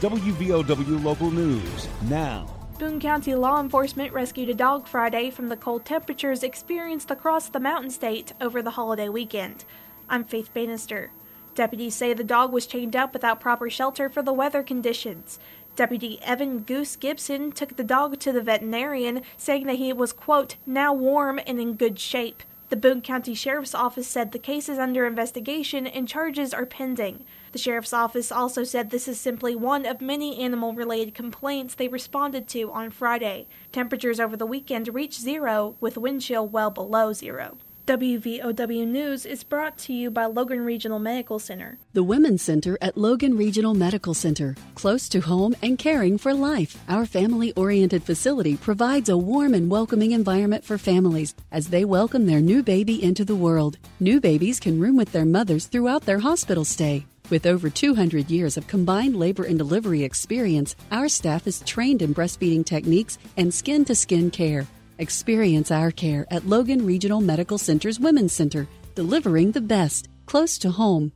WVOW Local News now. Boone County law enforcement rescued a dog Friday from the cold temperatures experienced across the mountain state over the holiday weekend. I'm Faith Bannister. Deputies say the dog was chained up without proper shelter for the weather conditions. Deputy Evan Goose Gibson took the dog to the veterinarian, saying that he was, quote, now warm and in good shape. The Boone County Sheriff's Office said the case is under investigation and charges are pending. The Sheriff's Office also said this is simply one of many animal-related complaints they responded to on Friday. Temperatures over the weekend reached zero, with wind chill well below zero. WVOW News is brought to you by Logan Regional Medical Center. The Women's Center at Logan Regional Medical Center. Close to home and caring for life. Our family-oriented facility provides a warm and welcoming environment for families as they welcome their new baby into the world. New babies can room with their mothers throughout their hospital stay. With over 200 years of combined labor and delivery experience, our staff is trained in breastfeeding techniques and skin-to-skin care. Experience our care at Logan Regional Medical Center's Women's Center, delivering the best, close to home.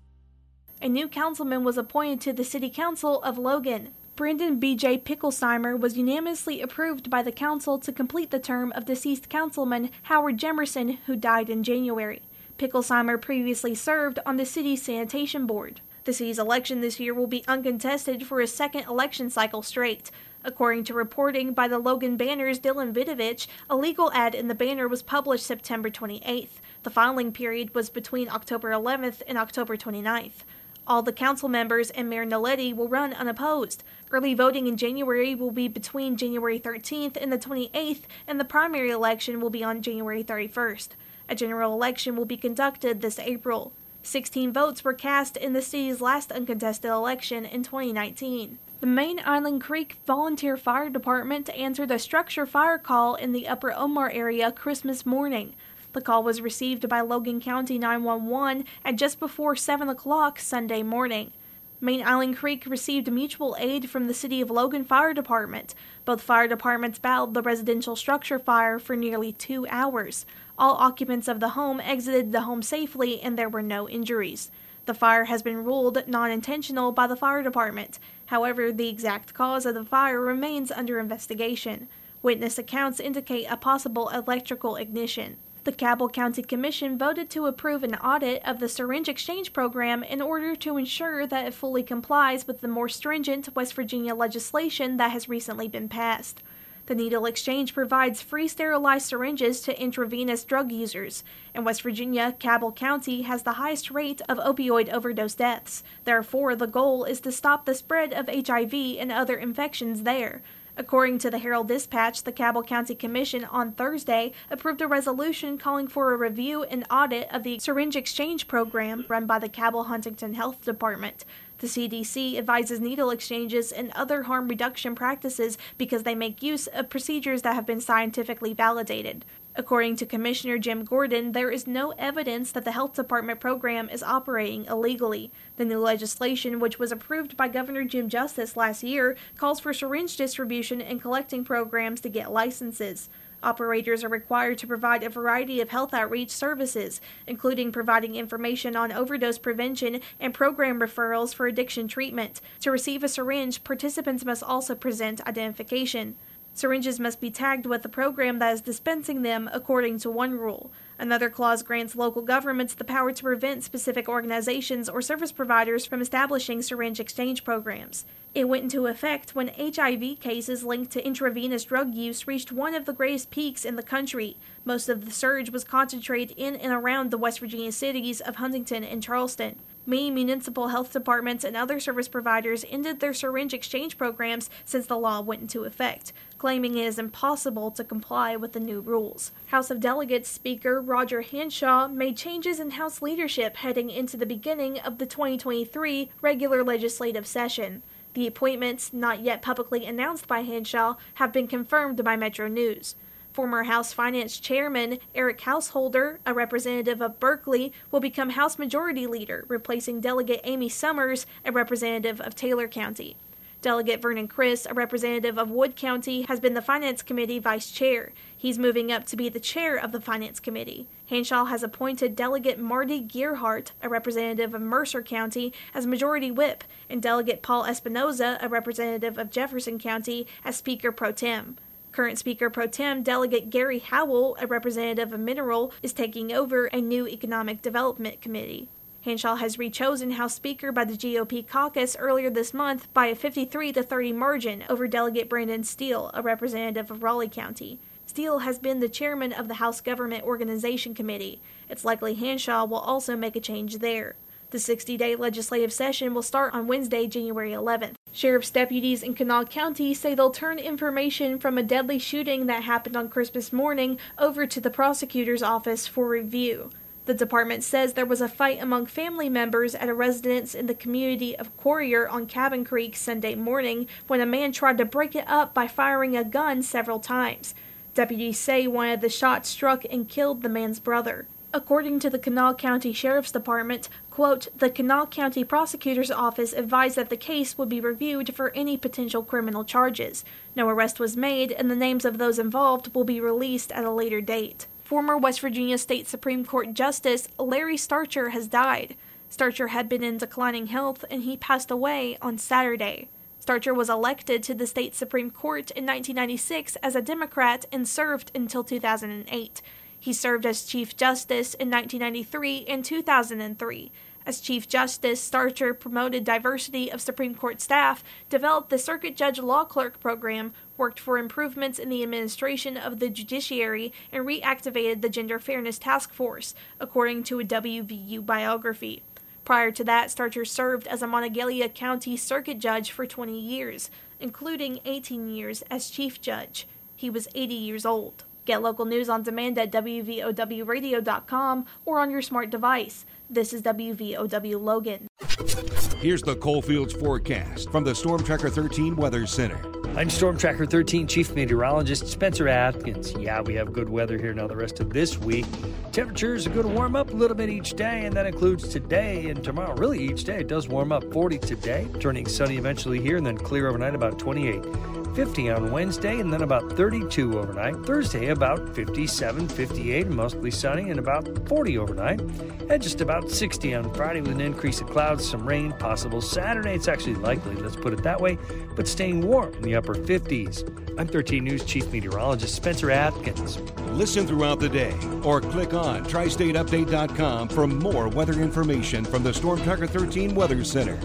A new councilman was appointed to the City Council of Logan. Brandon B.J. Picklesheimer was unanimously approved by the council to complete the term of deceased councilman Howard Jemerson, who died in January. Picklesheimer previously served on the city's sanitation board. The city's election this year will be uncontested for a second election cycle straight. According to reporting by the Logan Banner's Dylan Vitovich, a legal ad in the Banner was published September 28th. The filing period was between October 11th and October 29th. All the council members and Mayor Naledi will run unopposed. Early voting in January will be between January 13th and the 28th, and the primary election will be on January 31st. A general election will be conducted this April. 16 votes were cast in the city's last uncontested election in 2019. The Main Island Creek Volunteer Fire Department answered a structure fire call in the Upper Omar area Christmas morning. The call was received by Logan County 911 at just before 7 o'clock Sunday morning. Main Island Creek received mutual aid from the City of Logan Fire Department. Both fire departments battled the residential structure fire for nearly 2 hours. All occupants of the home exited the home safely and there were no injuries. The fire has been ruled non-intentional by the fire department. However, the exact cause of the fire remains under investigation. Witness accounts indicate a possible electrical ignition. The Cabell County Commission voted to approve an audit of the syringe exchange program in order to ensure that it fully complies with the more stringent West Virginia legislation that has recently been passed. The needle exchange provides free sterilized syringes to intravenous drug users. In West Virginia, Cabell County has the highest rate of opioid overdose deaths. Therefore, the goal is to stop the spread of HIV and other infections there. According to the Herald Dispatch, the Cabell County Commission on Thursday approved a resolution calling for a review and audit of the syringe exchange program run by the Cabell Huntington Health Department. The CDC advises needle exchanges and other harm reduction practices because they make use of procedures that have been scientifically validated. According to Commissioner Jim Gordon, there is no evidence that the health department program is operating illegally. The new legislation, which was approved by Governor Jim Justice last year, calls for syringe distribution and collecting programs to get licenses. Operators are required to provide a variety of health outreach services, including providing information on overdose prevention and program referrals for addiction treatment. To receive a syringe, participants must also present identification. Syringes must be tagged with the program that is dispensing them, according to one rule. Another clause grants local governments the power to prevent specific organizations or service providers from establishing syringe exchange programs. It went into effect when HIV cases linked to intravenous drug use reached one of the greatest peaks in the country. Most of the surge was concentrated in and around the West Virginia cities of Huntington and Charleston. Many municipal health departments and other service providers ended their syringe exchange programs since the law went into effect, claiming it is impossible to comply with the new rules. House of Delegates Speaker Roger Hanshaw made changes in House leadership heading into the beginning of the 2023 regular legislative session. The appointments, not yet publicly announced by Hanshaw, have been confirmed by Metro News. Former House Finance Chairman Eric Householder, a representative of Berkeley, will become House Majority Leader, replacing Delegate Amy Summers, a representative of Taylor County. Delegate Vernon Chris, a representative of Wood County, has been the Finance Committee Vice Chair. He's moving up to be the Chair of the Finance Committee. Hanshaw has appointed Delegate Marty Gearhart, a representative of Mercer County, as Majority Whip, and Delegate Paul Espinoza, a representative of Jefferson County, as Speaker Pro Tem. Current Speaker Pro Tem Delegate Gary Howell, a representative of Mineral, is taking over a new Economic Development Committee. Hanshaw has rechosen House Speaker by the GOP caucus earlier this month by a 53-30 margin over Delegate Brandon Steele, a representative of Raleigh County. Steele has been the chairman of the House Government Organization Committee. It's likely Hanshaw will also make a change there. The 60-day legislative session will start on Wednesday, January 11th. Sheriff's deputies in Kanawha County say they'll turn information from a deadly shooting that happened on Christmas morning over to the prosecutor's office for review. The department says there was a fight among family members at a residence in the community of Corrier on Cabin Creek Sunday morning when a man tried to break it up by firing a gun several times. Deputies say one of the shots struck and killed the man's brother. According to the Kanawha County Sheriff's Department, quote, the Kanawha County Prosecutor's Office advised that the case would be reviewed for any potential criminal charges. No arrest was made, and the names of those involved will be released at a later date. Former West Virginia State Supreme Court Justice Larry Starcher has died. Starcher had been in declining health, and he passed away on Saturday. Starcher was elected to the State Supreme Court in 1996 as a Democrat and served until 2008. He served as Chief Justice in 1993 and 2003. As Chief Justice, Starcher promoted diversity of Supreme Court staff, developed the Circuit Judge Law Clerk program, worked for improvements in the administration of the judiciary, and reactivated the Gender Fairness Task Force, according to a WVU biography. Prior to that, Starcher served as a Monongalia County Circuit Judge for 20 years, including 18 years as Chief Judge. He was 80 years old. Get local news on demand at WVOWradio.com or on your smart device. This is WVOW Logan. Here's the Coalfields forecast from the Storm Tracker 13 Weather Center. I'm Storm Tracker 13 Chief Meteorologist Spencer Atkins. Yeah, we have good weather here now the rest of this week. Temperatures are going to warm up a little bit each day, and that includes today and tomorrow. Really, each day it does warm up. 40 today, turning sunny eventually here, and then clear overnight, about 28. 50 on Wednesday, and then about 32 overnight. Thursday, about 57, 58, mostly sunny, and about 40 overnight. And just about 60 on Friday with an increase of clouds, some rain possible. Saturday, it's actually likely, let's put it that way, but staying warm in the upper 50s. I'm 13 News Chief Meteorologist Spencer Atkins. Listen throughout the day or click on tristateupdate.com for more weather information from the Storm Tracker 13 Weather Center.